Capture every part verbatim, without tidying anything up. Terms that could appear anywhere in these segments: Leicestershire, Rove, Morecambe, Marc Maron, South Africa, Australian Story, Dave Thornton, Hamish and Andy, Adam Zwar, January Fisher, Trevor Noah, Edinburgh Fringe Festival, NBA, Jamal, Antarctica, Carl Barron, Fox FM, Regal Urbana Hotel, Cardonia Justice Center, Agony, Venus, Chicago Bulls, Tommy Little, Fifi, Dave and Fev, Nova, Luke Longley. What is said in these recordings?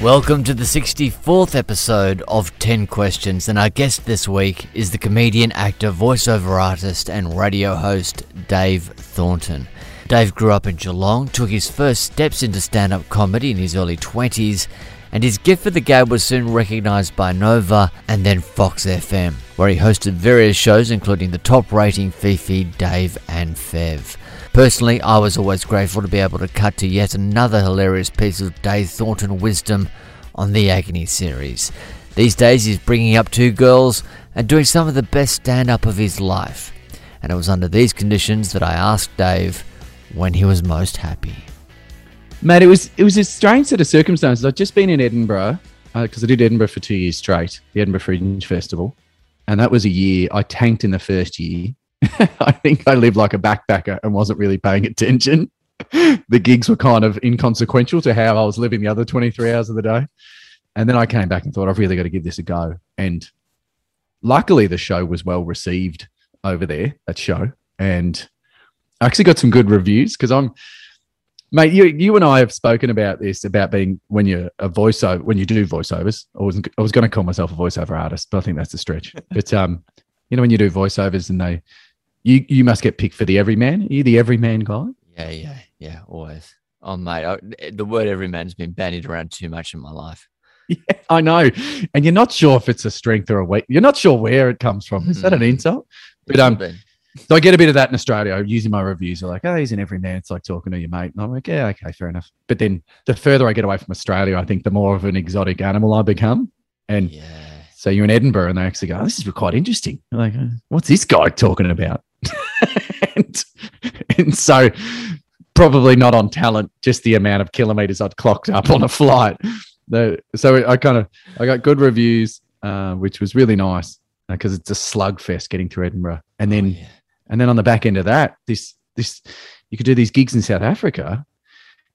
Welcome to the sixty-fourth episode of ten Questions, and our guest this week is the comedian, actor, voiceover artist and radio host Dave Thornton. Dave grew up in Geelong, took his first steps into stand-up comedy in his early twenties, and his gift for the gab was soon recognised by Nova and then Fox F M, where he hosted various shows including the top-rating Fifi, Dave and Fev. Personally, I was always grateful to be able to cut to yet another hilarious piece of Dave Thornton wisdom on the Agony series. These days he's bringing up two girls and doing some of the best stand-up of his life. And it was under these conditions that I asked Dave when he was most happy. Mate, it was it was a strange set of circumstances. I'd just been in Edinburgh, because uh, I did Edinburgh for two years straight, the Edinburgh Fringe Festival. And that was a year, I tanked in the first year. I think I lived like a backpacker and wasn't really paying attention. The gigs were kind of inconsequential to how I was living the other twenty-three hours of the day. And then I came back and thought, I've really got to give this a go. And luckily the show was well received over there, that show. And I actually got some good reviews because I'm, mate, you you and I have spoken about this, about being, when you're a voiceover, when you do voiceovers, I was I was going to call myself a voiceover artist, but I think that's a stretch. But, um, you know, when you do voiceovers and they, You you must get picked for the everyman. Are you the everyman guy? Yeah, yeah, yeah, always. Oh, mate, I, the word everyman's been bandied around too much in my life. Yeah, I know. And you're not sure if it's a strength or a weakness. You're not sure where it comes from. Is mm. that an insult? But um, so I get a bit of that in Australia. I'm using my reviews. They're like, oh, he's an everyman. It's like talking to your mate. And I'm like, yeah, okay, fair enough. But then the further I get away from Australia, I think the more of an exotic animal I become. And yeah. So you're in Edinburgh and they actually go, oh, this is quite interesting. You're like, what's this guy talking about? and, and so probably not on talent, just the amount of kilometres I'd clocked up on a flight. So, so I kind of I got good reviews, uh, which was really nice because uh, it's a slug fest getting through Edinburgh. And then oh, yeah. and then on the back end of that, this this you could do these gigs in South Africa.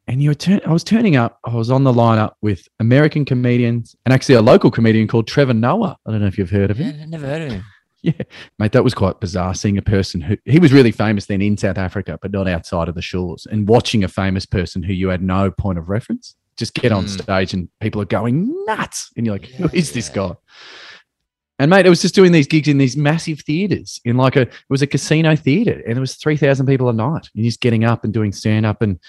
And you were turn- I was turning up, I was on the lineup with American comedians and actually a local comedian called Trevor Noah. I don't know if you've heard of him. Yeah, I've never heard of him. Yeah, mate, that was quite bizarre, seeing a person who, he was really famous then in South Africa, but not outside of the shores, and watching a famous person who you had no point of reference just get on mm. stage and people are going nuts. And you're like, yeah, who is yeah. this guy? And mate, it was just doing these gigs in these massive theaters, in like a, it was a casino theater and there was three thousand people a night. You're just getting up and doing stand up and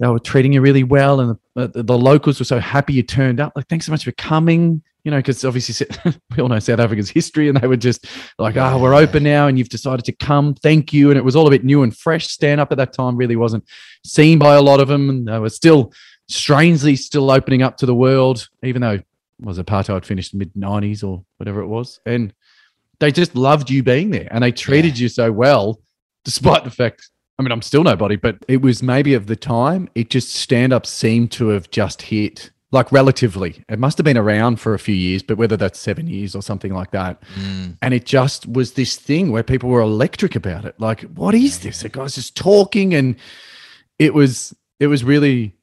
they were treating you really well, and the, the locals were so happy you turned up. Like, thanks so much for coming, you know, because obviously we all know South Africa's history, and they were just like, oh, yeah, we're open now, and you've decided to come. Thank you. And it was all a bit new and fresh. Stand-up at that time really wasn't seen by a lot of them, and they were still, strangely, still opening up to the world, even though it was apartheid finished in the mid-nineties or whatever it was. And they just loved you being there, and they treated yeah. you so well, despite the fact, I mean, I'm still nobody, but it was maybe of the time, it just stand-up seemed to have just hit, like relatively. It must have been around for a few years, but whether that's seven years or something like that. Mm. And it just was this thing where people were electric about it. Like, what is this? The guy's just talking. And it was it was really,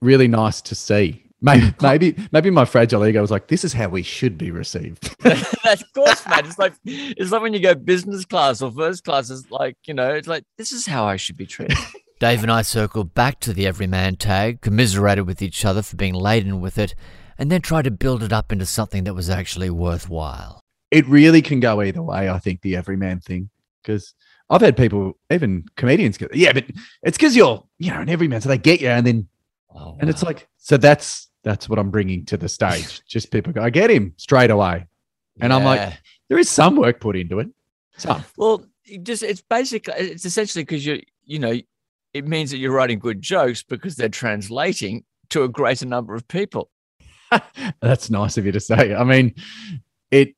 really nice to see. Maybe, maybe, maybe my fragile ego was like, this is how we should be received. That's of course, mate. It's like, it's like when you go business class or first class, it's like, you know, it's like, this is how I should be treated. Dave and I circled back to the everyman tag, commiserated with each other for being laden with it, and then tried to build it up into something that was actually worthwhile. It really can go either way, I think, the everyman thing, because I've had people, even comedians, go, yeah, but it's because you're, you know, an everyman, so they get you, and then, oh, wow. and it's like, so that's, That's what I'm bringing to the stage. Just people go, I get him straight away. And yeah. I'm like, there is some work put into it. Some. Well, it just it's basically, it's essentially because you, you know, it means that you're writing good jokes because they're translating to a greater number of people. That's nice of you to say. I mean, it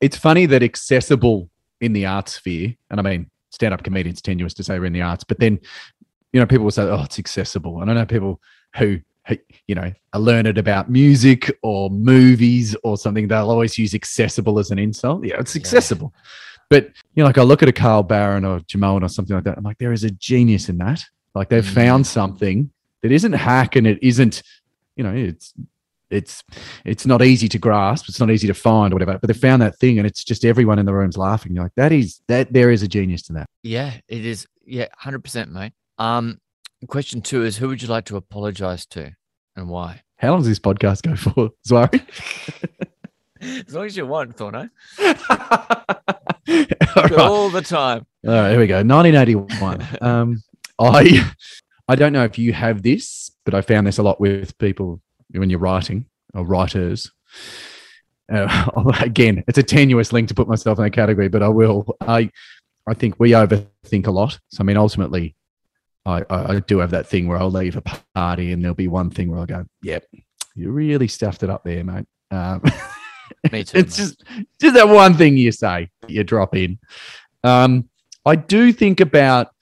it's funny that accessible in the arts sphere, and I mean, stand-up comedians tenuous to say we're in the arts, but then, you know, people will say, oh, it's accessible. And I know people who, you know, are learned about music or movies or something, they'll always use accessible as an insult. Yeah, it's accessible. Yeah. But, you know, like I look at a Carl Barron or Jamal or something like that, I'm like, there is a genius in that. Like they've mm-hmm. found something that isn't hack and it isn't, you know, it's it's it's not easy to grasp. It's not easy to find or whatever, but they found that thing and it's just everyone in the room's laughing. You're like, that is, that there is a genius to that. Yeah, it is. Yeah, one hundred percent, mate. Um, Question two is, who would you like to apologize to and why? How long does this podcast go for, Zwari? As long as you want, Thorno. all, right. all the time. All right, here we go. nineteen eighty-one. um, I I don't know if you have this, but I found this a lot with people when you're writing or writers. Uh, again, it's a tenuous link to put myself in a category, but I will. I I think we overthink a lot. So, I mean, ultimately, I, I do have that thing where I'll leave a party and there'll be one thing where I'll go, yep, you really stuffed it up there, mate. Um, Me too. It's just, just that one thing you say, you drop in. Um, I do think about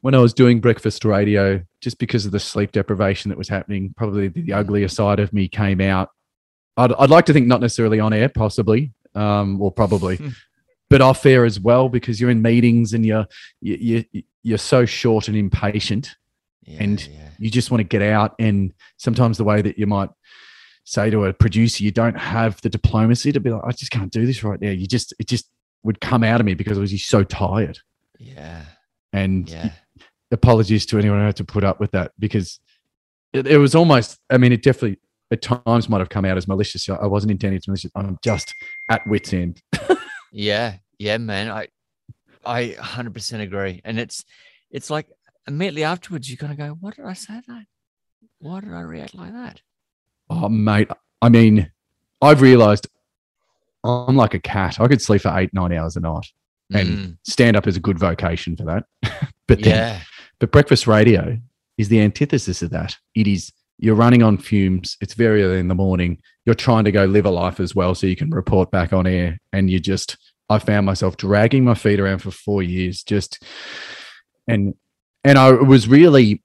when I was doing breakfast radio, just because of the sleep deprivation that was happening, probably the uglier side of me came out. I'd, I'd like to think not necessarily on air, possibly, um, or probably, but off air as well, because you're in meetings and you're, you, you, you're so short and impatient, yeah, and yeah. you just want to get out. And sometimes the way that you might say to a producer, you don't have the diplomacy to be like, I just can't do this right now. You just, it just would come out of me because I was just so tired. Yeah. And yeah. apologies to anyone who had to put up with that, because it, it was almost, I mean, it definitely at times might have come out as malicious. I wasn't intending to malicious. I'm just at wit's end. yeah. Yeah, man. I, I one hundred percent agree. And it's it's like immediately afterwards, you're going to go, what did I say that? Why did I react like that? Oh, mate. I mean, I've realized I'm like a cat. I could sleep for eight, nine hours a night. And mm. stand up is a good vocation for that. but then, yeah. But breakfast radio is the antithesis of that. It is, you're running on fumes. It's very early in the morning. You're trying to go live a life as well so you can report back on air, and you just... I found myself dragging my feet around for four years, just and and I was really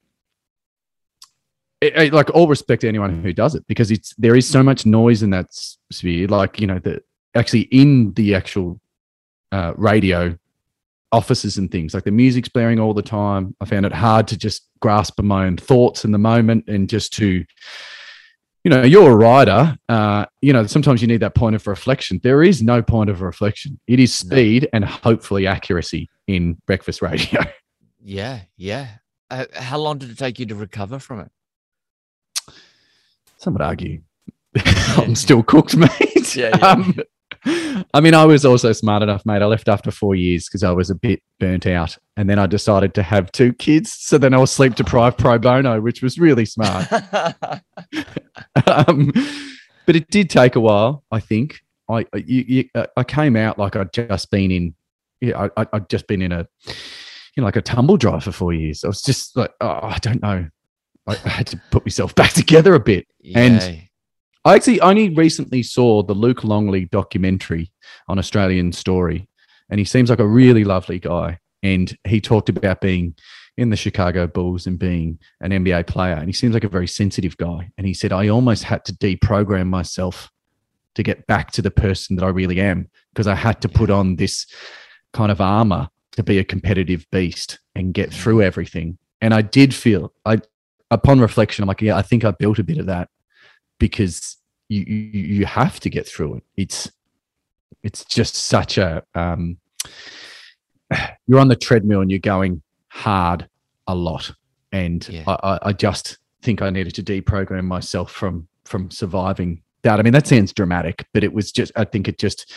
it, it, like all respect to anyone who does it, because it's there is so much noise in that sphere. Like, you know, the actually in the actual uh, radio offices and things, like the music's blaring all the time. I found it hard to just grasp my own thoughts in the moment, and just to, you know, you're a writer, uh, you know, sometimes you need that point of reflection. There is no point of reflection. It is speed no. and hopefully accuracy in breakfast radio. Yeah, yeah. Uh, how long did it take you to recover from it? Some would argue yeah. I'm still cooked, mate. Yeah, yeah. Um, I mean, I was also smart enough, mate. I left after four years because I was a bit burnt out. And then I decided to have two kids. So then I was sleep deprived pro bono, which was really smart. um, but it did take a while, I think. I you, you, I came out like I'd just been in, yeah, I, I'd just been in a, you know, like a tumble dry for four years. I was just like, oh, I don't know. I, I had to put myself back together a bit. Yay. And I actually only recently saw the Luke Longley documentary on Australian Story, and he seems like a really lovely guy. And he talked about being in the Chicago Bulls and being an N B A player, and he seems like a very sensitive guy. And he said, I almost had to deprogram myself to get back to the person that I really am, because I had to put on this kind of armor to be a competitive beast and get through everything. And I did feel, I, upon reflection, I'm like, yeah, I think I built a bit of that. Because you, you you have to get through it. It's it's just such a um, you're on the treadmill and you're going hard a lot. And yeah. I, I just think I needed to deprogram myself from from surviving that. I mean, that sounds dramatic, but it was just I think it just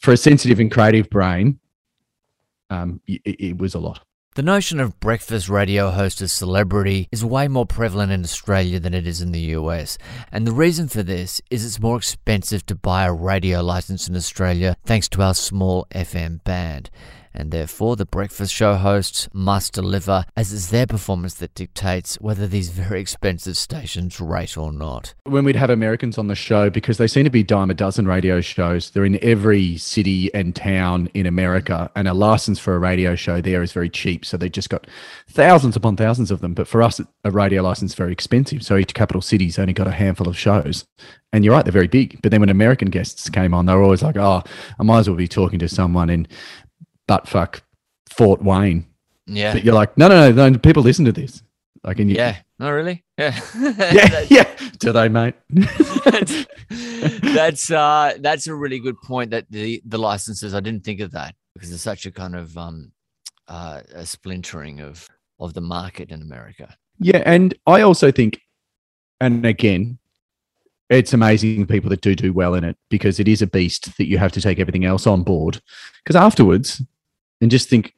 for a sensitive and creative brain, um, it, it was a lot. The notion of breakfast radio host as celebrity is way more prevalent in Australia than it is in the U S, and the reason for this is it's more expensive to buy a radio license in Australia thanks to our small F M band, and therefore the breakfast show hosts must deliver, as it's their performance that dictates whether these very expensive stations rate or not. When we'd have Americans on the show, because they seem to be dime a dozen radio shows, they're in every city and town in America, and a license for a radio show there is very cheap. So they just got thousands upon thousands of them. But for us, a radio license is very expensive. So each capital city's only got a handful of shows. And you're right, they're very big. But then when American guests came on, they were always like, oh, I might as well be talking to someone in buttfuck Fort Wayne. Yeah. But you're like, no, no, no, no people listen to this. Like, and you, yeah. Not really. Yeah. yeah. yeah. Do they, mate? that's that's, uh, that's a really good point, that the, the licenses, I didn't think of that, because there's such a kind of... um. Uh, a splintering of of the market in America. Yeah, and I also think, and again, it's amazing people that do do well in it, because it is a beast that you have to take everything else on board. Because afterwards, and just think,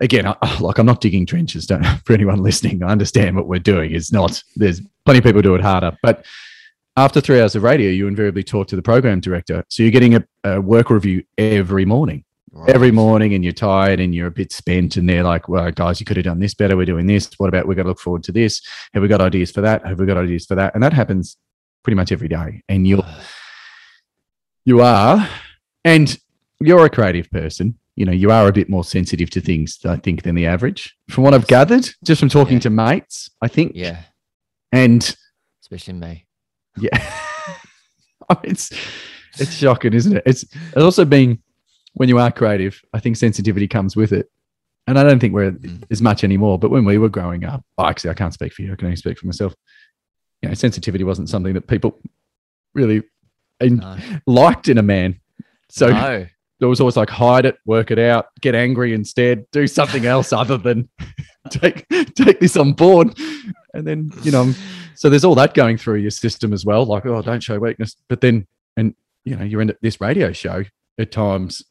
again, I, like I'm not digging trenches, don't, for anyone listening. I understand what we're doing. It's not, there's plenty of people who do it harder. But after three hours of radio, you invariably talk to the program director. So you're getting a, a work review every morning. Right. Every morning, and you're tired and you're a bit spent, and they're like, well, guys, you could have done this better. We're doing this. What about, we've got to look forward to this. Have we got ideas for that? Have we got ideas for that? And that happens pretty much every day. And you're, you are, and you're a creative person. You know, you are a bit more sensitive to things, I think, than the average. From what I've gathered, just from talking yeah. to mates, I think. Yeah. And especially me. Yeah. it's, it's shocking, isn't it? It's, it's also been, when you are creative, I think sensitivity comes with it. And I don't think we're mm. as much anymore. But when we were growing up, oh, actually, I can't speak for you. I can only speak for myself. You know, sensitivity wasn't something that people really in, no. liked in a man. So no. It was always like, hide it, work it out, get angry instead, do something else other than take take this on board. And then, you know, so there's all that going through your system as well. Like, oh, don't show weakness. But then, and, you know, you're in this radio show at times.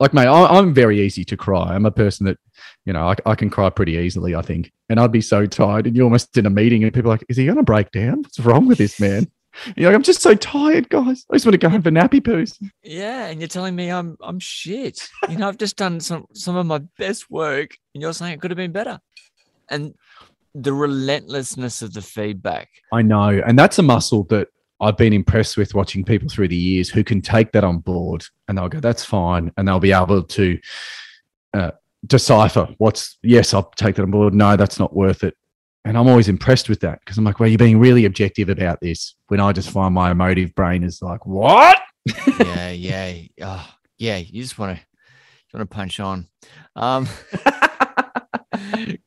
Like, mate, I, I'm very easy to cry. I'm a person that, you know, I, I can cry pretty easily, I think. And I'd be so tired. And you're almost in a meeting and people are like, is he going to break down? What's wrong with this man? And you're like, I'm just so tired, guys. I just want to go home for nappy poos. Yeah, and you're telling me I'm I'm shit. You know, I've just done some, some of my best work and you're saying it could have been better. And the relentlessness of the feedback. I know. And that's a muscle that I've been impressed with watching people through the years who can take that on board and they'll go, that's fine. And they'll be able to uh, decipher what's, yes, I'll take that on board. No, that's not worth it. And I'm always impressed with that because I'm like, well, you're being really objective about this when I just find my emotive brain is like, what? yeah, yeah. Oh, yeah, you just want to you want to punch on. Um,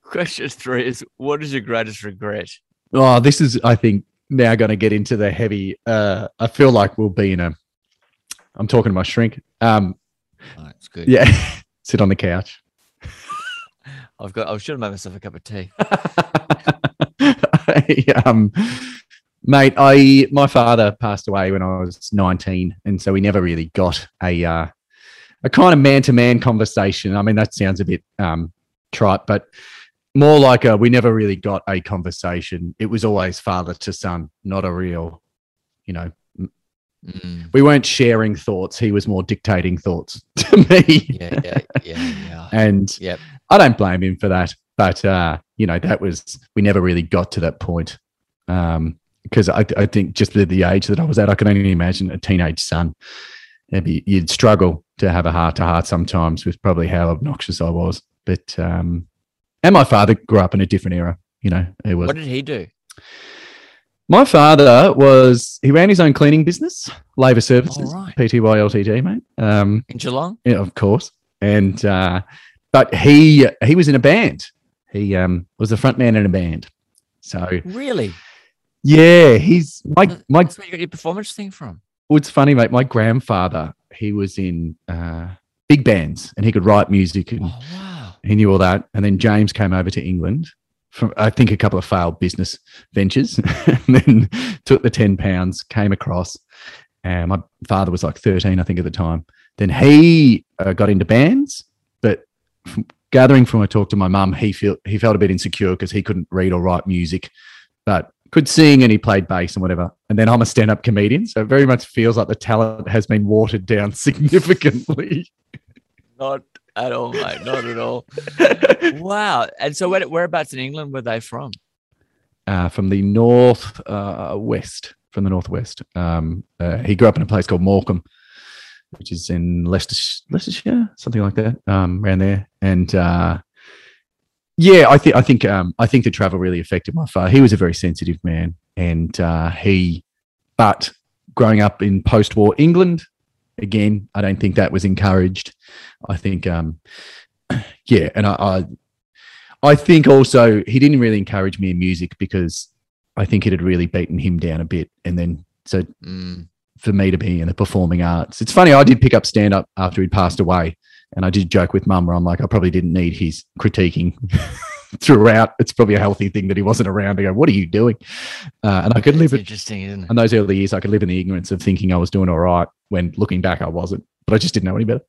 question three is, what is your greatest regret? Oh, this is, I think, now going to get into the heavy. Uh, I feel like we'll be in a. I'm talking to my shrink. Um, oh, that's good. Yeah, sit on the couch. I've got. I should have made myself a cup of tea. I, um, mate, I my father passed away when I was nineteen, and so we never really got a uh, a kind of man to man conversation. I mean, that sounds a bit um, trite, but. More like a, we never really got a conversation. It was always father to son, not a real, you know, mm. we weren't sharing thoughts. He was more dictating thoughts to me. Yeah, yeah, yeah. yeah. and yep. I don't blame him for that. But, uh, you know, that was, we never really got to that point. Um, because I, I think just with the age that I was at, I can only imagine a teenage son. Maybe you'd struggle to have a heart to heart sometimes with probably how obnoxious I was. But, um, and my father grew up in a different era, you know. It was. What did he do? My father was, he ran his own cleaning business, labour services, right. P T Y L T D, mate. Um, in Geelong? Yeah, of course. And, uh, but he he was in a band. He um, was the front man in a band. So. Really? Yeah. He's, my, my, that's where you got your performance thing from. Well, it's funny, mate. My grandfather, he was in uh, big bands and he could write music and. Oh, wow. He knew all that. And then James came over to England from, I think, a couple of failed business ventures and then took the ten pounds, came across. And my father was like thirteen, I think, at the time. Then he uh, got into bands. But from, gathering from a talk to my mum, he, feel, he felt a bit insecure because he couldn't read or write music, but could sing and he played bass and whatever. And then I'm a stand-up comedian. So it very much feels like the talent has been watered down significantly. Not at all, mate. Not at all. Wow. And so where, whereabouts in England were they from? Uh, from the north uh, west, from the northwest. Um, uh, he grew up in a place called Morecambe, which is in Leicestershire, Leicestershire something like that, um, around there. And uh, yeah, I think I think um, I think the travel really affected my father. He was a very sensitive man, and uh, he. But growing up in post-war England. Again, I don't think that was encouraged. I think, um, yeah, and I, I, I think also he didn't really encourage me in music because I think it had really beaten him down a bit. And then, so mm. for me to be in the performing arts, it's funny. I did pick up stand up after he'd passed away, and I did joke with Mum where I'm like, I probably didn't need his critiquing throughout, it's probably a healthy thing that he wasn't around to go, what are you doing? Uh, and I could live it, interesting, isn't it? In those early years, I could live in the ignorance of thinking I was doing all right when looking back, I wasn't, but I just didn't know any better.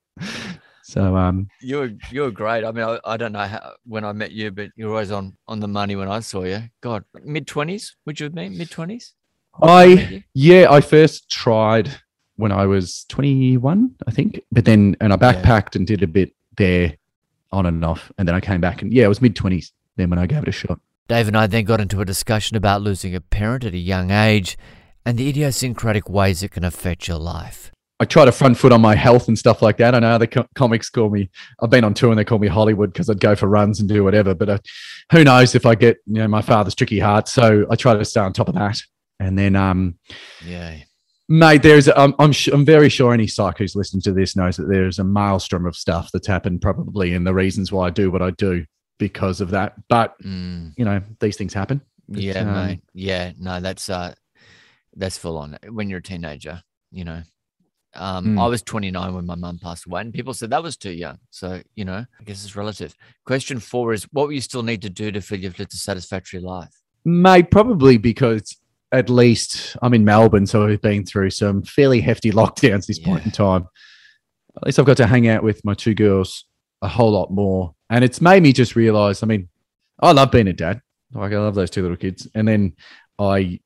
So um, you're you're great. I mean, I, I don't know how, when I met you, but you're always on on the money when I saw you. God, mid twenties, would you have been mid twenties? I yeah, I first tried when I was twenty-one, I think. But then, and I backpacked yeah. and did a bit there, on and off, and then I came back, and yeah, it was mid twenties then when I gave it a shot. Dave and I then got into a discussion about losing a parent at a young age, and the idiosyncratic ways it can affect your life. I tried a front foot on my health and stuff like that. I know other co- comics call me, I've been on tour and they call me Hollywood because I'd go for runs and do whatever, but I, who knows if I get, you know, my father's tricky heart. So I try to stay on top of that. And then, um, yeah, mate, there's, um, I'm sh- I'm very sure any psych who's listening to this knows that there's a maelstrom of stuff that's happened probably, and the reasons why I do what I do because of that. But, mm. you know, these things happen. But, yeah, um, mate. Yeah, no, that's, uh, that's full on when you're a teenager, you know. Um, mm. I was twenty-nine when my mum passed away, and people said that was too young. So, you know, I guess it's relative. Question four is, what will you still need to do to feel you've lived a satisfactory life? Mate, probably because at least I'm in Melbourne, so I've been through some fairly hefty lockdowns this yeah. point in time. At least I've got to hang out with my two girls a whole lot more. And it's made me just realise, I mean, I love being a dad. Like, I love those two little kids. And then I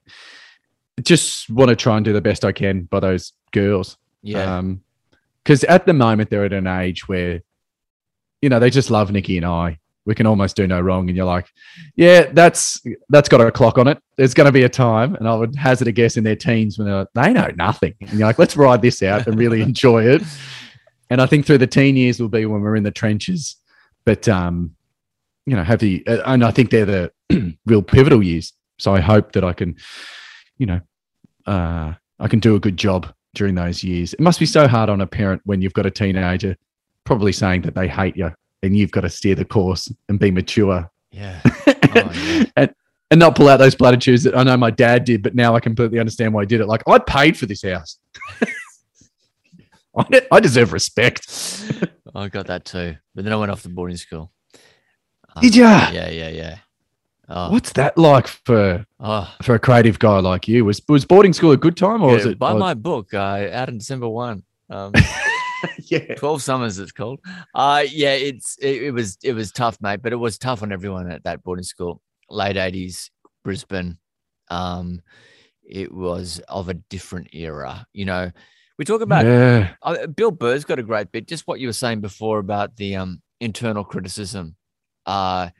just want to try and do the best I can by those girls. Yeah, because um, at the moment they're at an age where, you know, they just love Nikki and I. We can almost do no wrong. And you're like, yeah, that's that's got a clock on it. There's going to be a time, and I would hazard a guess in their teens when they're like, they know nothing. And you're like, let's ride this out and really enjoy it. And I think through the teen years will be when we're in the trenches. But um, you know, have the and I think they're the real pivotal years. So I hope that I can, you know, uh, I can do a good job during those years. It must be so hard on a parent when you've got a teenager probably saying that they hate you, and you've got to steer the course and be mature. Yeah. Oh, yeah. and, and not pull out those platitudes that I know my dad did, but now I completely understand why he did it. Like, I paid for this house. I, I deserve respect. I got that too. But then I went off to boarding school. Um, did you? Yeah, yeah, yeah. Oh. What's that like for oh. for a creative guy like you? Was was boarding school a good time, or yeah, was it by or... my book uh, out in December one? Um, yeah, twelve summers it's called. Uh yeah, it's it, it was it was tough, mate, but it was tough on everyone at that boarding school. Late eighties Brisbane, um, it was of a different era. You know, we talk about yeah. uh, Bill Burr's got a great bit. Just what you were saying before about the um internal criticism, uh.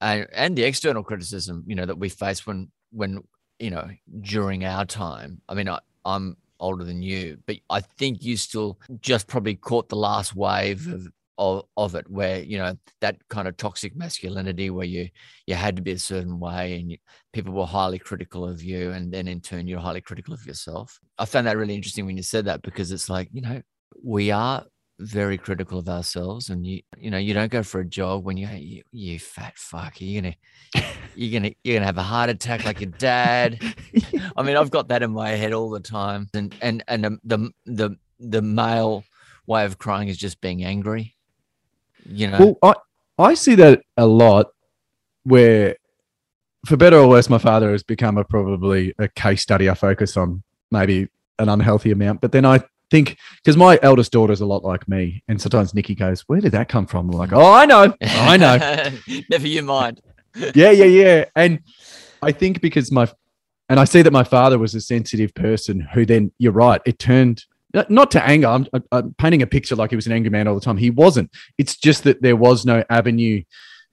Uh, and the external criticism, you know, that we face when, when you know, during our time. I mean, I, I'm older than you, but I think you still just probably caught the last wave of, of of it, where, you know, that kind of toxic masculinity where you you had to be a certain way, and you, people were highly critical of you, and then in turn you're highly critical of yourself. I found that really interesting when you said that, because it's like, you know, we are very critical of ourselves, and you you know, you don't go for a jog when you you, you fat fuck, you're gonna you're gonna you're gonna have a heart attack like your dad. I mean, I've got that in my head all the time, and and and the the the male way of crying is just being angry, you know. Well, I I see that a lot, where for better or worse my father has become a probably a case study I focus on maybe an unhealthy amount, but then I think, because my eldest daughter's a lot like me, and sometimes Nikki goes, where did that come from? I'm like, oh, I know, I know. Never you mind. yeah, yeah, yeah. And I think because my, and I see that my father was a sensitive person who then, you're right, it turned, not to anger, I'm, I'm painting a picture like he was an angry man all the time. He wasn't. It's just that there was no avenue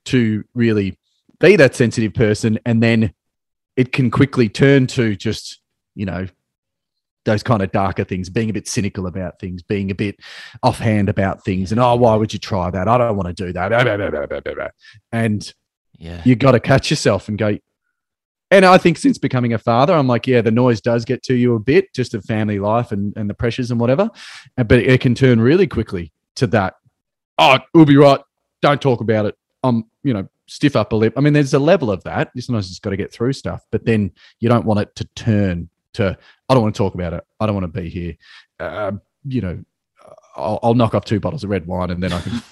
to really be that sensitive person. And then it can quickly turn to just, you know, those kind of darker things, being a bit cynical about things, being a bit offhand about things, and, oh, why would you try that? I don't want to do that. Blah, blah, blah, blah, blah, blah. And yeah. you got to catch yourself and go. And I think since becoming a father, I'm like, yeah, the noise does get to you a bit, just of family life and, and the pressures and whatever. But it can turn really quickly to that. Oh, we'll be right. Don't talk about it. I'm, you know, stiff upper lip. I mean, there's a level of that. You sometimes just got to get through stuff, but then you don't want it to turn to, I don't want to talk about it. I don't want to be here. Uh, you know, I'll, I'll knock off two bottles of red wine and then I can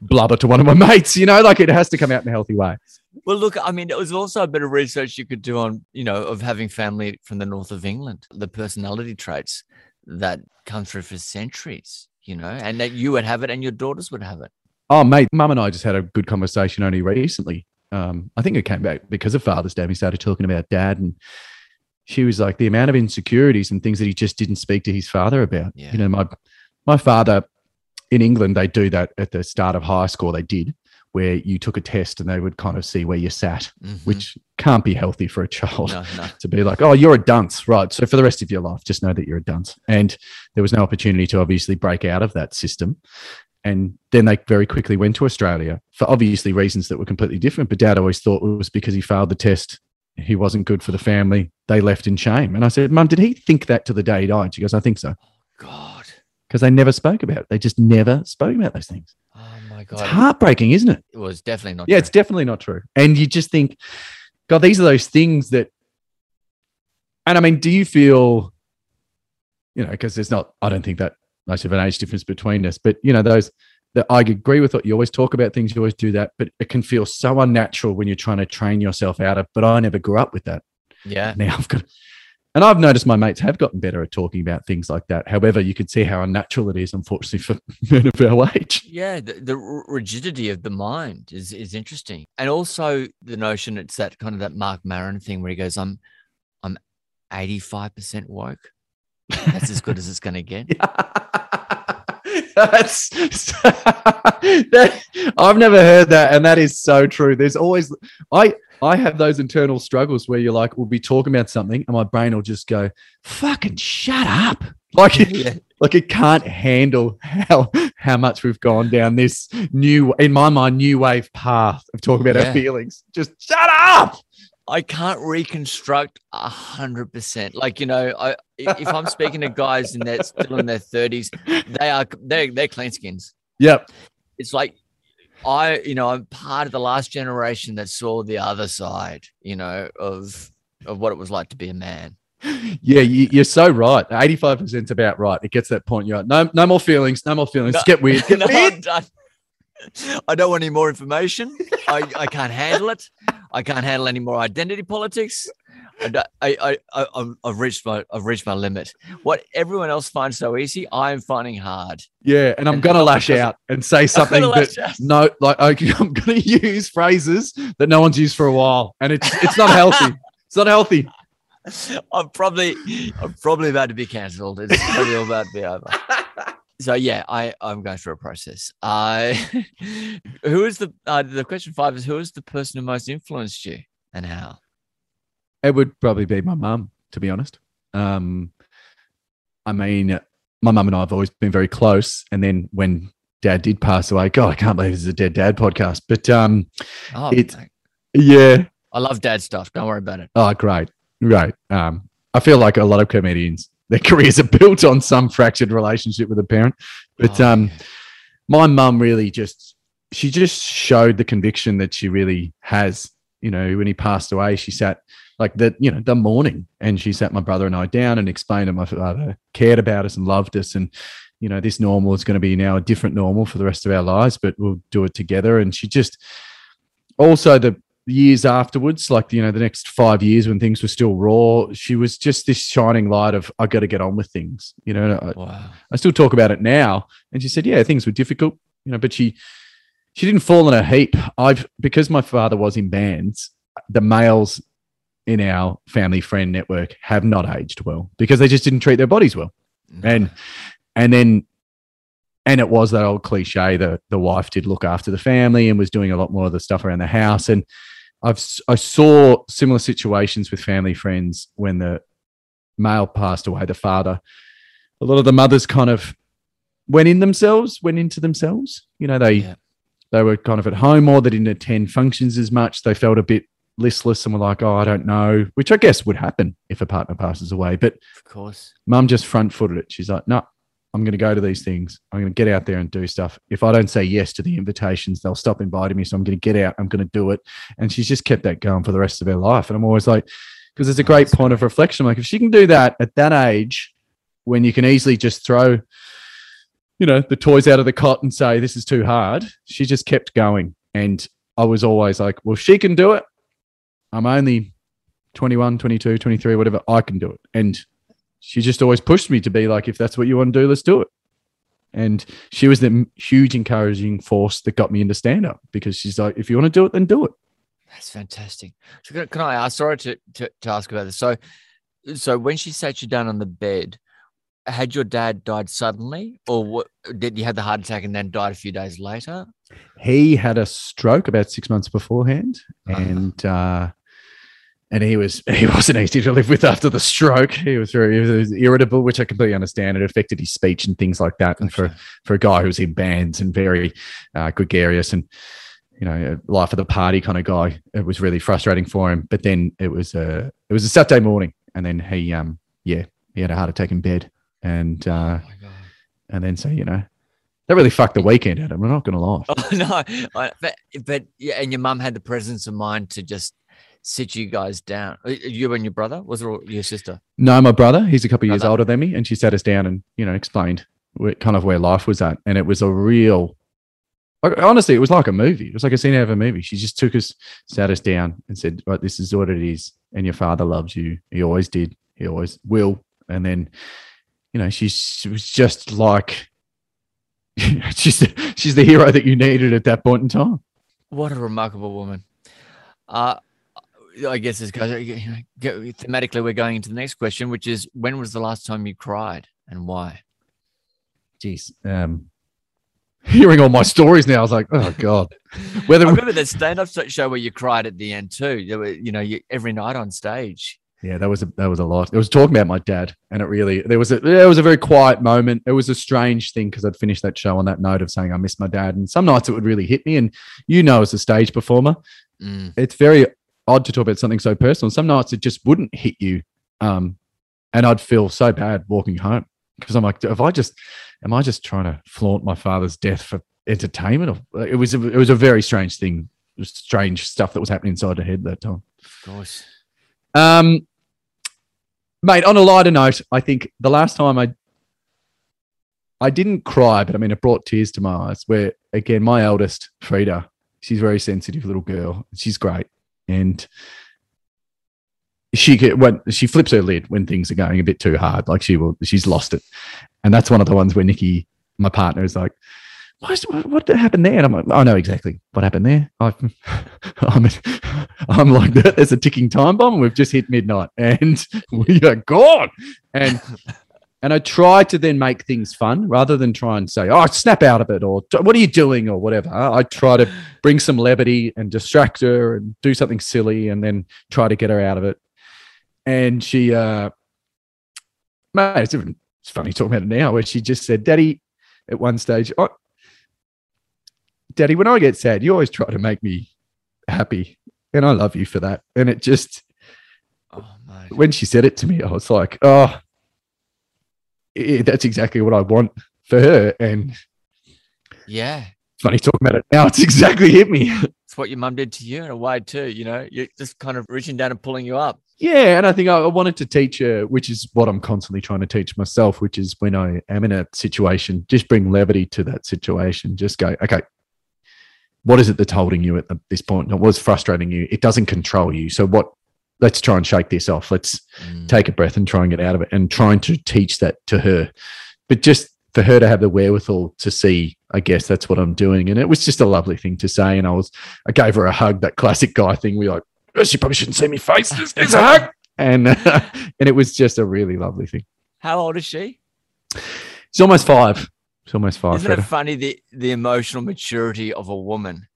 blubber to one of my mates, you know, like it has to come out in a healthy way. Well, look, I mean, it was also a bit of research you could do on, you know, of having family from the north of England, the personality traits that come through for centuries, you know, and that you would have it and your daughters would have it. Oh, mate, Mum and I just had a good conversation only recently. Um, I think it came back because of Father's Day. We started talking about Dad, and she was like, the amount of insecurities and things that he just didn't speak to his father about. Yeah. You know, my my father in England, they do that at the start of high school. They did, where you took a test and they would kind of see where you sat, mm-hmm. which can't be healthy for a child no, no. to be like, oh, you're a dunce. Right. So for the rest of your life, just know that you're a dunce. And there was no opportunity to obviously break out of that system. And then they very quickly went to Australia for obviously reasons that were completely different. But Dad always thought it was because he failed the test. He wasn't good for the family. They left in shame. And I said, Mum, did he think that to the day he died? She goes, I think so. Oh, God. Because they never spoke about it. They just never spoke about those things. Oh, my God. It's heartbreaking, isn't it? It was definitely not yeah, true. Yeah, it's definitely not true. And you just think, God, these are those things that, and I mean, do you feel, you know, because there's not, I don't think that much of an age difference between us, but, you know, those, that I agree with what you always talk about things, you always do that, but it can feel so unnatural when you're trying to train yourself out of, but I never grew up with that. Yeah. Now I've got And I've noticed my mates have gotten better at talking about things like that. However, you can see how unnatural it is, unfortunately, for men of our age. Yeah, the, the rigidity of the mind is is interesting. And also the notion, it's that kind of that Marc Maron thing where he goes, I'm I'm eighty-five percent woke. That's as good as it's going to get. That's that, I've never heard that, and that is so true. There's always I I have those internal struggles where you're like, we'll be talking about something, and my brain will just go, "Fucking shut up!" Like, yeah. it, like it can't handle how how much we've gone down this new, in my mind, new wave path of talking about yeah. our feelings. Just shut up. I can't reconstruct a hundred percent. Like, you know, I, if I'm speaking to guys in their still in their thirties, they are they they're clean skins. Yep. It's like I, you know, I'm part of the last generation that saw the other side, you know, of of what it was like to be a man. Yeah, you, you're so right. eighty-five percent is about right. It gets that point. You're like, no, no more feelings, no more feelings. No, get weird. Get no, weird. I don't want any more information. I, I can't handle it. I can't handle any more identity politics. I, I, I, I, I've reached my, I've reached my limit. What everyone else finds so easy, I am finding hard. Yeah, and I'm and gonna lash out and say something that no, like I, I'm gonna use phrases that no one's used for a while, and it's it's not healthy. It's not healthy. I'm probably, I'm probably about to be cancelled. It's probably all about to be over. So yeah, I I'm going through a process. I uh, who is the uh, the question five is who is the person who most influenced you and how? It would probably be my mum, to be honest. Um, I mean, my mum and I have always been very close. And then when Dad did pass away, God, I can't believe this is a Dead Dad podcast. But um, oh, it's yeah, I love Dad stuff. Don't worry about it. Oh, great, great. Um, I feel like a lot of comedians, their careers are built on some fractured relationship with a parent. But oh, um, yeah. my mum really just, she just showed the conviction that she really has. You know, when he passed away, she sat like the, you know, the morning and she sat my brother and I down and explained that my father cared about us and loved us. And, you know, this normal is going to be now a different normal for the rest of our lives, but we'll do it together. And she just also the, years afterwards, like, you know, the next five years when things were still raw, she was just this shining light of, I got to get on with things. You know, I, wow. I still talk about it now. And she said, yeah, things were difficult, you know, but she, she didn't fall in a heap. I've, because my father was in bands, the males in our family friend network have not aged well because they just didn't treat their bodies well. No. And, and then, and it was that old cliche that the wife did look after the family and was doing a lot more of the stuff around the house. And, I've, I saw similar situations with family friends when the male passed away, the father. A lot of the mothers kind of went in themselves, went into themselves. You know, they yeah. they were kind of at home more. They didn't attend functions as much. They felt a bit listless and were like, oh, I don't know, which I guess would happen if a partner passes away. But of course, Mum just front-footed it. She's like, no, I'm going to go to these things. I'm going to get out there and do stuff. If I don't say yes to the invitations, they'll stop inviting me. So I'm going to get out. I'm going to do it. And she's just kept that going for the rest of her life. And I'm always like, because it's a great point of reflection. Like if she can do that at that age, when you can easily just throw you know, the toys out of the cot and say, this is too hard. She just kept going. And I was always like, well, she can do it. I'm only twenty-one, twenty-two, twenty-three, whatever. I can do it. And she just always pushed me to be like, if that's what you want to do, let's do it. And she was the huge encouraging force that got me into stand-up, because she's like, if you want to do it, then do it. That's fantastic. So can I ask, sorry to, to, to ask about this. So, so when she sat you down on the bed, had your dad died suddenly, or what, did you have the heart attack and then died a few days later? He had a stroke about six months beforehand, uh-huh. and uh, and he was he wasn't easy to live with after the stroke. He was very he was irritable, which I completely understand. It affected his speech and things like that. Gotcha. And for for a guy who was in bands and very uh, gregarious and, you know, life of the party kind of guy, it was really frustrating for him. But then it was a it was a Saturday morning, and then he um yeah he had a heart attack in bed. And uh, oh and then so, you know, that really fucked the weekend at him. I'm not going to lie. Oh, no, I, but, but yeah, and your mum had the presence of mind to just sit you guys down. You and your brother, was it, all your sister? No, my brother. He's a couple of years older than me, and she sat us down and, you know, explained what, kind of where life was at. And it was a real, honestly, it was like a movie. It was like a scene out of a movie. She just took us, sat us down, and said, "Right, this is what it is. And your father loves you. He always did. He always will." And then, you know, she's, she was just like, she's the, she's the hero that you needed at that point in time. What a remarkable woman. Uh, I guess this goes, you know, thematically, we're going into the next question, which is, when was the last time you cried and why? Jeez. Um, hearing all my stories now, I was like, oh, God. Whether I remember that stand-up show where you cried at the end too, you know, you, every night on stage. Yeah, that was a that was a lot. It was talking about my dad, and it really there was a there was a very quiet moment. It was a strange thing, because I'd finished that show on that note of saying I miss my dad, and some nights it would really hit me. And you know, as a stage performer, mm. it's very odd to talk about something so personal. Some nights it just wouldn't hit you, um, and I'd feel so bad walking home, because I'm like, if I just am I just trying to flaunt my father's death for entertainment? It was a, it was a very strange thing, strange stuff that was happening inside the head that time. Of course. Um, mate, on a lighter note, I think the last time I, I didn't cry, but I mean, it brought tears to my eyes, where again, my eldest, Frida, she's a very sensitive little girl. She's great. And she when she flips her lid when things are going a bit too hard, like she will, she's lost it. And that's one of the ones where Nikki, my partner, is like, What, what happened there? And I'm like, I know exactly what happened there. I, I'm, I'm like, there's a ticking time bomb. We've just hit midnight, and we are gone. And and I try to then make things fun rather than try and say, oh, snap out of it, or what are you doing, or whatever. I try to bring some levity and distract her and do something silly, and then try to get her out of it. And she, uh, mate, it's, even, it's funny talking about it now, where she just said, Daddy, at one stage, oh, Daddy, when I get sad, you always try to make me happy, and I love you for that. And it just, oh, mate. When she said it to me, I was like, oh, yeah, that's exactly what I want for her. And yeah, it's funny talking about it now. It's exactly hit me. It's what your mum did to you in a way too, you know, you're just kind of reaching down and pulling you up. Yeah, and I think I wanted to teach her, which is what I'm constantly trying to teach myself, which is when I am in a situation, just bring levity to that situation. Just go, okay, what is it that's holding you at the, this point? What was frustrating you? It doesn't control you. So what? Let's try and shake this off. Let's mm. take a breath and try and get out of it, and trying to teach that to her. But just for her to have the wherewithal to see, I guess that's what I'm doing. And it was just a lovely thing to say. And I was, I gave her a hug, that classic guy thing. We like, oh, she probably shouldn't see me face. There's a hug. And, uh, and it was just a really lovely thing. How old is she? She's almost five. It's almost five. Isn't it funny, the, the emotional maturity of a woman?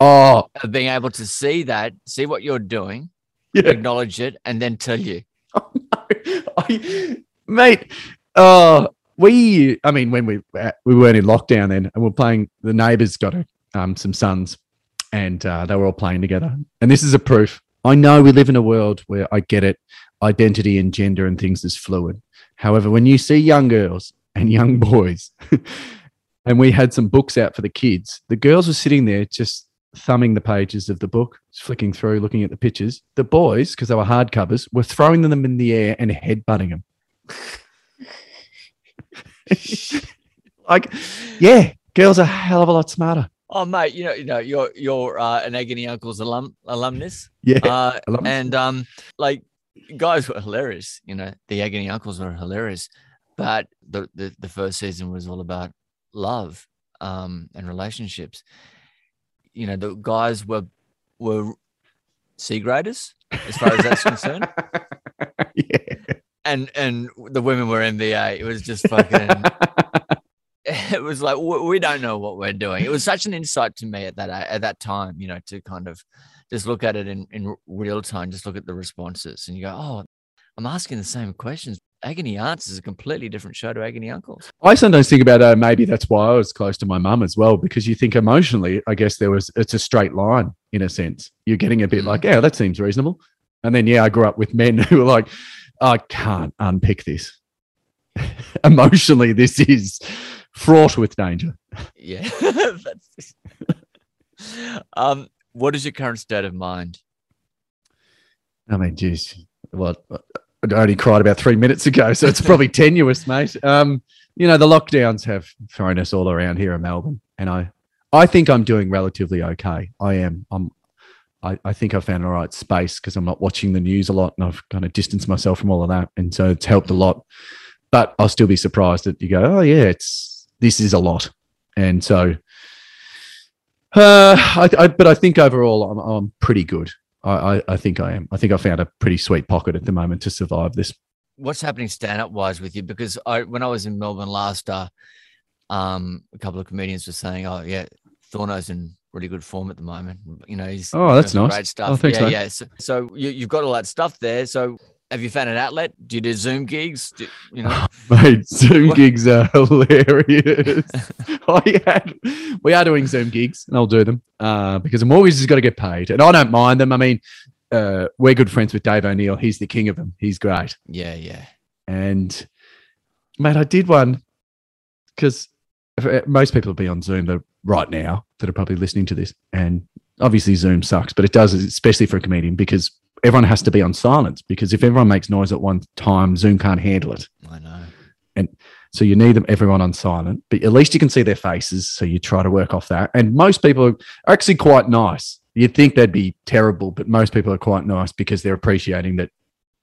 Oh. Of being able to see that, see what you're doing, yeah. acknowledge it, and then tell you. Oh, no. I, mate, uh, we, I mean, when we we weren't in lockdown then, and we're playing, the neighbours got um, some sons, and uh, they were all playing together. And this is a proof. I know we live in a world where, I get it, identity and gender and things is fluid. However, when you see young girls and young boys, and we had some books out for the kids, the girls were sitting there just thumbing the pages of the book, flicking through, looking at the pictures. The boys, because they were hardcovers, were throwing them in the air and headbutting them. Like, yeah, girls are a hell of a lot smarter. Oh, mate, you know, you know, you're you're uh, an Agony Uncles alum alumnus. Yeah, uh, alumnus. And um, like, guys were hilarious. You know, the Agony Uncles were hilarious, but the the, the first season was all about love um, and relationships. You know, the guys were were C graders as far as that's concerned. Yeah, and and the women were M B A. It was just fucking. It was like, we don't know what we're doing. It was such an insight to me at that at that time, you know, to kind of just look at it in, in real time, just look at the responses and you go, oh, I'm asking the same questions. Agony Aunts is a completely different show to Agony Uncles. I sometimes think about, uh, maybe that's why I was close to my mum as well, because you think emotionally, I guess there was, it's a straight line in a sense. You're getting a bit like, yeah, that seems reasonable. And then, yeah, I grew up with men who were like, I can't unpick this. Emotionally, this is... fraught with danger. Yeah. That's... um, what is your current state of mind? I mean, geez, well, I only cried about three minutes ago, so it's probably tenuous, mate. Um, you know, the lockdowns have thrown us all around here in Melbourne, and I, I think I'm doing relatively okay. I am. I'm. I, I think I found an all right space because I'm not watching the news a lot, and I've kind of distanced myself from all of that, and so it's helped a lot. But I'll still be surprised that you go, oh yeah, it's. This is a lot. And so, uh, I, I, but I think overall I'm, I'm pretty good. I, I, I think I am. I think I found a pretty sweet pocket at the moment to survive this. What's happening stand-up wise with you? Because I, when I was in Melbourne last, uh, um, a couple of comedians were saying, oh yeah, Thorno's in really good form at the moment. You know, he's oh, that's nice. Great stuff. Oh, thanks, yeah, mate. Yeah. So, so you, you've got all that stuff there. So. Have you found an outlet? Do you do Zoom gigs? Do, you know, oh, mate, Zoom what? gigs are hilarious. I had, we are doing Zoom gigs, and I'll do them uh, because I'm always just got to get paid, and I don't mind them. I mean, uh, we're good friends with Dave O'Neill. He's the king of them. He's great. Yeah, yeah. And mate, I did one because most people will be on Zoom right now that are probably listening to this, and obviously Zoom sucks, but it does, especially for a comedian, because. Everyone has to be on silence because if everyone makes noise at one time, Zoom can't handle it. I know. And so you need them, everyone on silent, but at least you can see their faces. So you try to work off that. And most people are actually quite nice. You'd think they'd be terrible, but most people are quite nice because they're appreciating that,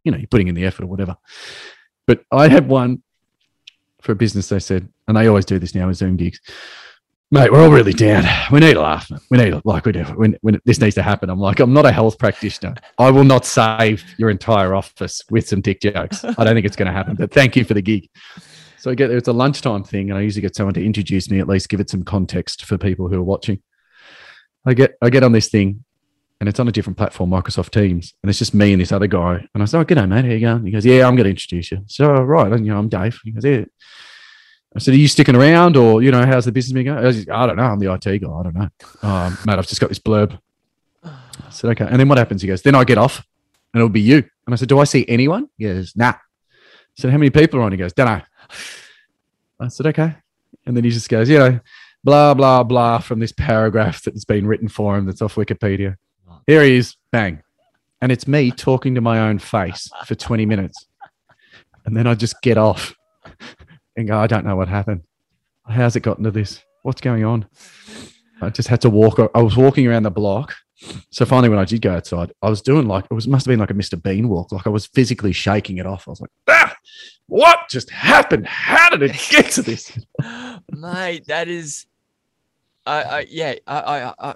you know, you're putting in the effort or whatever. But I had one for a business, they said, and they always do this now with Zoom gigs. Mate, we're all really down. We need a laugh. We need a, like we do when, when this needs to happen. I'm like, I'm not a health practitioner. I will not save your entire office with some dick jokes. I don't think it's going to happen, but thank you for the gig. So I get it's a lunchtime thing, and I usually get someone to introduce me, at least give it some context for people who are watching. I get I get on this thing, and it's on a different platform, Microsoft Teams, and it's just me and this other guy. And I said, oh, g'day, mate. How you going? He goes, yeah, I'm going to introduce you. So, oh, right. And, you know, I'm Dave. He goes, yeah. I said, are you sticking around or, you know, how's the business been going? I, said, I don't know. I'm the I T guy. I don't know. Um, mate, I've just got this blurb. I said, okay. And then what happens? He goes, then I get off and it'll be you. And I said, do I see anyone? He goes, nah. I said, how many people are on? He goes, don't know. I said, okay. And then he just goes, you know, blah, blah, blah from this paragraph that's been written for him that's off Wikipedia. Here he is. Bang. And it's me talking to my own face for twenty minutes. And then I just get off. And go, I don't know what happened. How's it gotten to this? What's going on? I just had to walk. I was walking around the block. So finally, when I did go outside, I was doing like, it was must have been like a Mister Bean walk. Like I was physically shaking it off. I was like, ah, what just happened? How did it get to this? Mate, that is, I, I yeah, I, I, I,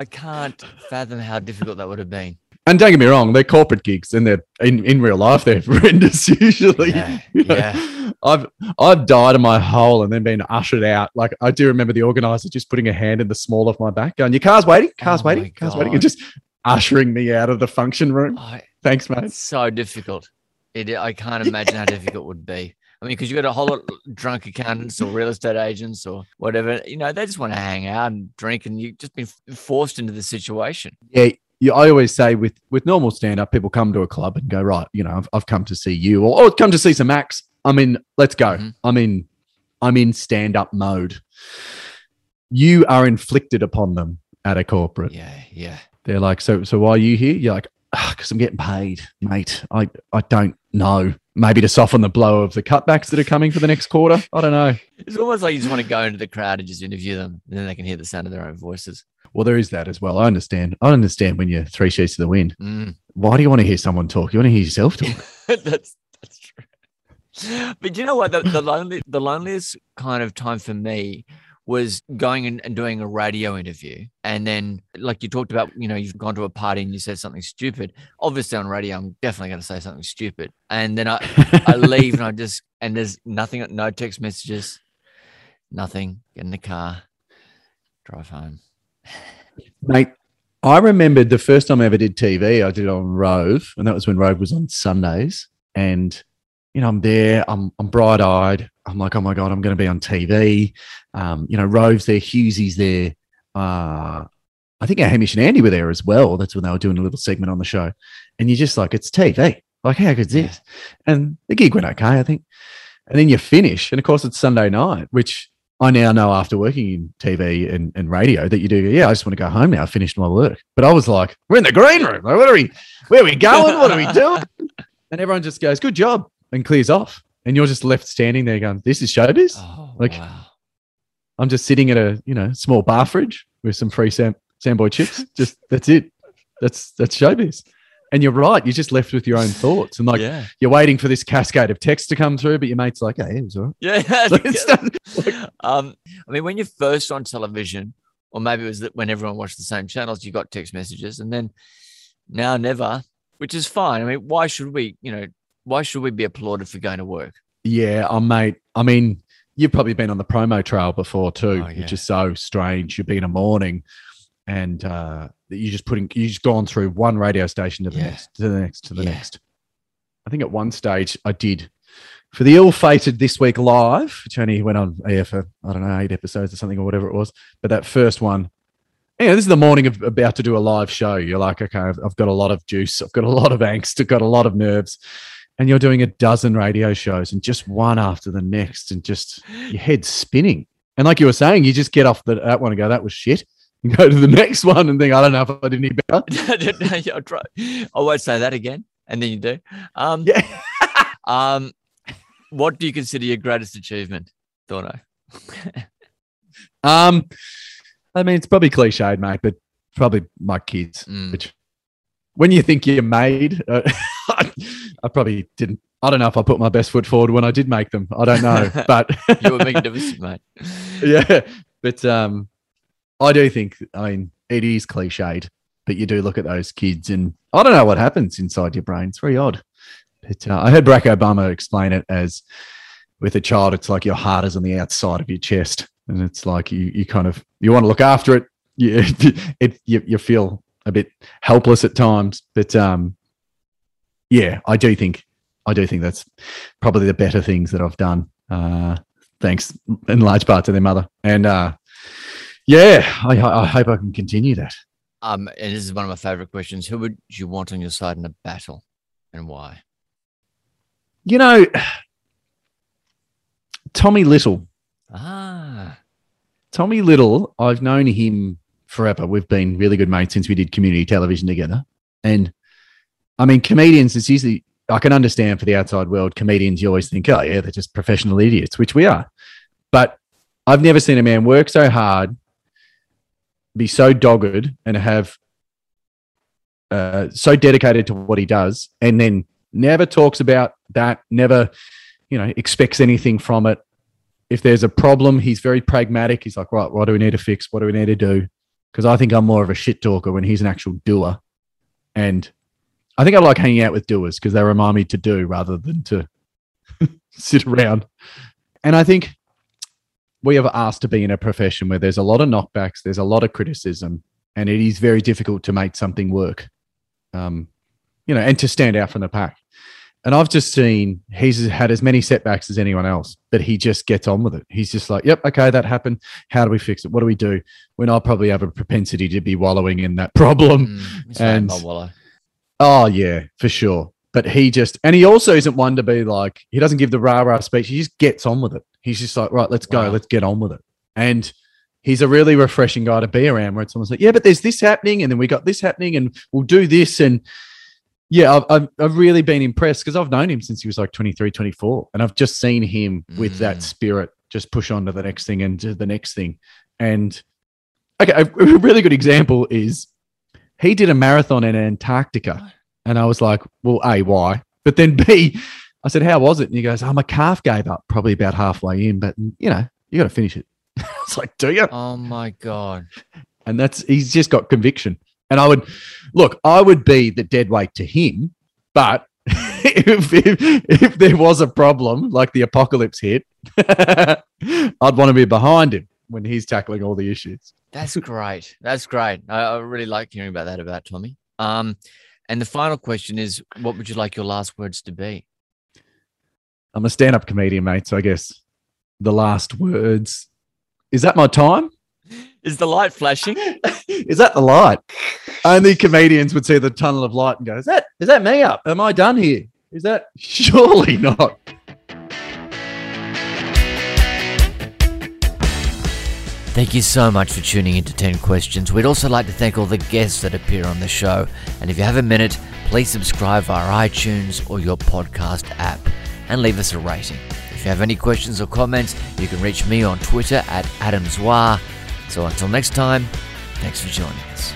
I can't fathom how difficult that would have been. And don't get me wrong, they're corporate gigs, and they're in, in real life they're horrendous usually. Yeah, you know, yeah. I've I've died in my hole and then been ushered out. Like I do remember the organizer just putting a hand in the small of my back, going, "Your car's waiting, car's oh waiting, car's God. waiting," and just ushering me out of the function room. Oh, thanks, mate. It's so difficult. It I can't imagine yeah. how difficult it would be. I mean, because you've got a whole lot of drunk accountants or real estate agents or whatever. You know, they just want to hang out and drink, and you've just been forced into the situation. Yeah. Yeah, I always say with, with normal stand-up, people come to a club and go, right, you know, I've, I've come to see you or oh, I've come to see some acts. I'm in, let's go. Mm-hmm. I'm in, I'm in stand-up mode. You are inflicted upon them at a corporate. Yeah, yeah. They're like, so so why are you here? You're like, because oh, I'm getting paid, mate. I, I don't No, maybe to soften the blow of the cutbacks that are coming for the next quarter. I don't know. It's almost like you just want to go into the crowd and just interview them, and then they can hear the sound of their own voices. Well, there is that as well. I understand. I understand when you're three sheets to the wind. Mm. Why do you want to hear someone talk? You want to hear yourself talk. that's that's true. But you know what? The, the lonely, the loneliest kind of time for me was going in and doing a radio interview. And then, like you talked about, you know, you've gone to a party and you said something stupid. Obviously on radio, I'm definitely going to say something stupid. And then I, I leave and I just, and there's nothing, no text messages, nothing. Get in the car, drive home. Mate, I remembered the first time I ever did T V, I did it on Rove. And that was when Rove was on Sundays. And, you know, I'm there, I'm, I'm bright-eyed. I'm like, oh my God, I'm going to be on T V. Um, you know, Rove's there, Hughesy's there. Uh, I think Hamish and Andy were there as well. That's when they were doing a little segment on the show. And you're just like, it's T V. Like, how good's this? And the gig went okay, I think. And then you finish. And of course, it's Sunday night, which I now know after working in T V and, and radio that you do, yeah, I just want to go home now. I finished my work. But I was like, we're in the green room. Like, what are we, where are we going? What are we doing? And everyone just goes, good job, and clears off. And you're just left standing there going, this is showbiz? Oh, like, wow. I'm just sitting at a, you know, small bar fridge with some free Sam, Samboy chips. Just that's it. That's that's showbiz. And you're right. You're just left with your own thoughts. And like, yeah. You're waiting for this cascade of text to come through, but your mate's like, hey, it was all right. Yeah. Like, like, um, I mean, when you're first on television, or maybe it was that when everyone watched the same channels, you got text messages. And then now, never, which is fine. I mean, why should we, you know, why should we be applauded for going to work? Yeah, oh, mate. I mean, you've probably been on the promo trail before too, oh, yeah. Which is so strange. You've been a morning, and uh, you just putting, you just gone through one radio station to the yeah. next, to the next, to the yeah. next. I think at one stage I did for the ill-fated This Week Live, which only went on air for I don't know eight episodes or something or whatever it was. But that first one, yeah, you know, this is the morning of about to do a live show. You're like, okay, I've, I've got a lot of juice, I've got a lot of angst, I've got a lot of nerves. And you're doing a dozen radio shows and just one after the next and just your head's spinning. And like you were saying, you just get off the, that one and go, that was shit. And go to the next one and think, I don't know if I did any better. I'll try. I won't say that again. And then you do. Um, yeah. um, what do you consider your greatest achievement, Thorno? um, I mean, it's probably cliched, mate, but probably my kids, mm. which when you think you're made, uh, I probably didn't. I don't know if I put my best foot forward when I did make them. I don't know, but you were magnificent, mate. Yeah, but um, I do think. I mean, it is cliched, but you do look at those kids, and I don't know what happens inside your brain. It's very odd. But uh, I heard Barack Obama explain it as, with a child, it's like your heart is on the outside of your chest, and it's like you you kind of you want to look after it. You it you, you feel a bit helpless at times, but um. Yeah, I do think I do think that's probably the better things that I've done. Uh, thanks in large part to their mother, and uh, yeah, I, I hope I can continue that. Um, and this is one of my favourite questions: who would you want on your side in a battle, and why? You know, Tommy Little. Ah, Tommy Little. I've known him forever. We've been really good mates since we did community television together, and. I mean, comedians, it's usually, I can understand for the outside world, comedians, you always think, oh, yeah, they're just professional idiots, which we are. But I've never seen a man work so hard, be so dogged and have uh, so dedicated to what he does and then never talks about that, never, you know, expects anything from it. If there's a problem, he's very pragmatic. He's like, right, what do we need to fix? What do we need to do? Because I think I'm more of a shit talker when he's an actual doer. And I think I like hanging out with doers because they remind me to do rather than to sit around. And I think we have asked to be in a profession where there's a lot of knockbacks, there's a lot of criticism, and it is very difficult to make something work, um, you know, and to stand out from the pack. And I've just seen he's had as many setbacks as anyone else, but he just gets on with it. He's just like, yep, okay, that happened. How do we fix it? What do we do? When I probably have a propensity to be wallowing in that problem. Mm, and right, wallow. Oh, yeah, for sure. But he just, and he also isn't one to be like, he doesn't give the rah-rah speech. He just gets on with it. He's just like, right, let's wow. go. Let's get on with it. And he's a really refreshing guy to be around where it's almost like, yeah, but there's this happening. And then we got this happening and we'll do this. And yeah, I've, I've, I've really been impressed because I've known him since he was like twenty-three, twenty-four. And I've just seen him mm. with that spirit just push on to the next thing and to the next thing. And okay, a really good example is he did a marathon in Antarctica. And I was like, well, A, why? But then B, I said, how was it? And he goes, oh, my calf gave up probably about halfway in, but you know, you got to finish it. It's like, do you? Oh my God. And that's, he's just got conviction. And I would, look, I would be the dead weight to him, but if, if, if there was a problem, like the apocalypse hit, I'd want to be behind him when he's tackling all the issues. That's great. That's great. I, I really like hearing about that about Tommy. Um, and the final question is, what would you like your last words to be? I'm a stand-up comedian, mate, so I guess the last words. Is that my time? Is the light flashing? Is that the light? Only comedians would see the tunnel of light and go, is that, is that me up? Am I done here? Is that? Surely not. Thank you so much for tuning in to ten questions. We'd also like to thank all the guests that appear on the show. And if you have a minute, please subscribe via iTunes or your podcast app and leave us a rating. If you have any questions or comments, you can reach me on Twitter at Adam Zwar. So until next time, thanks for joining us.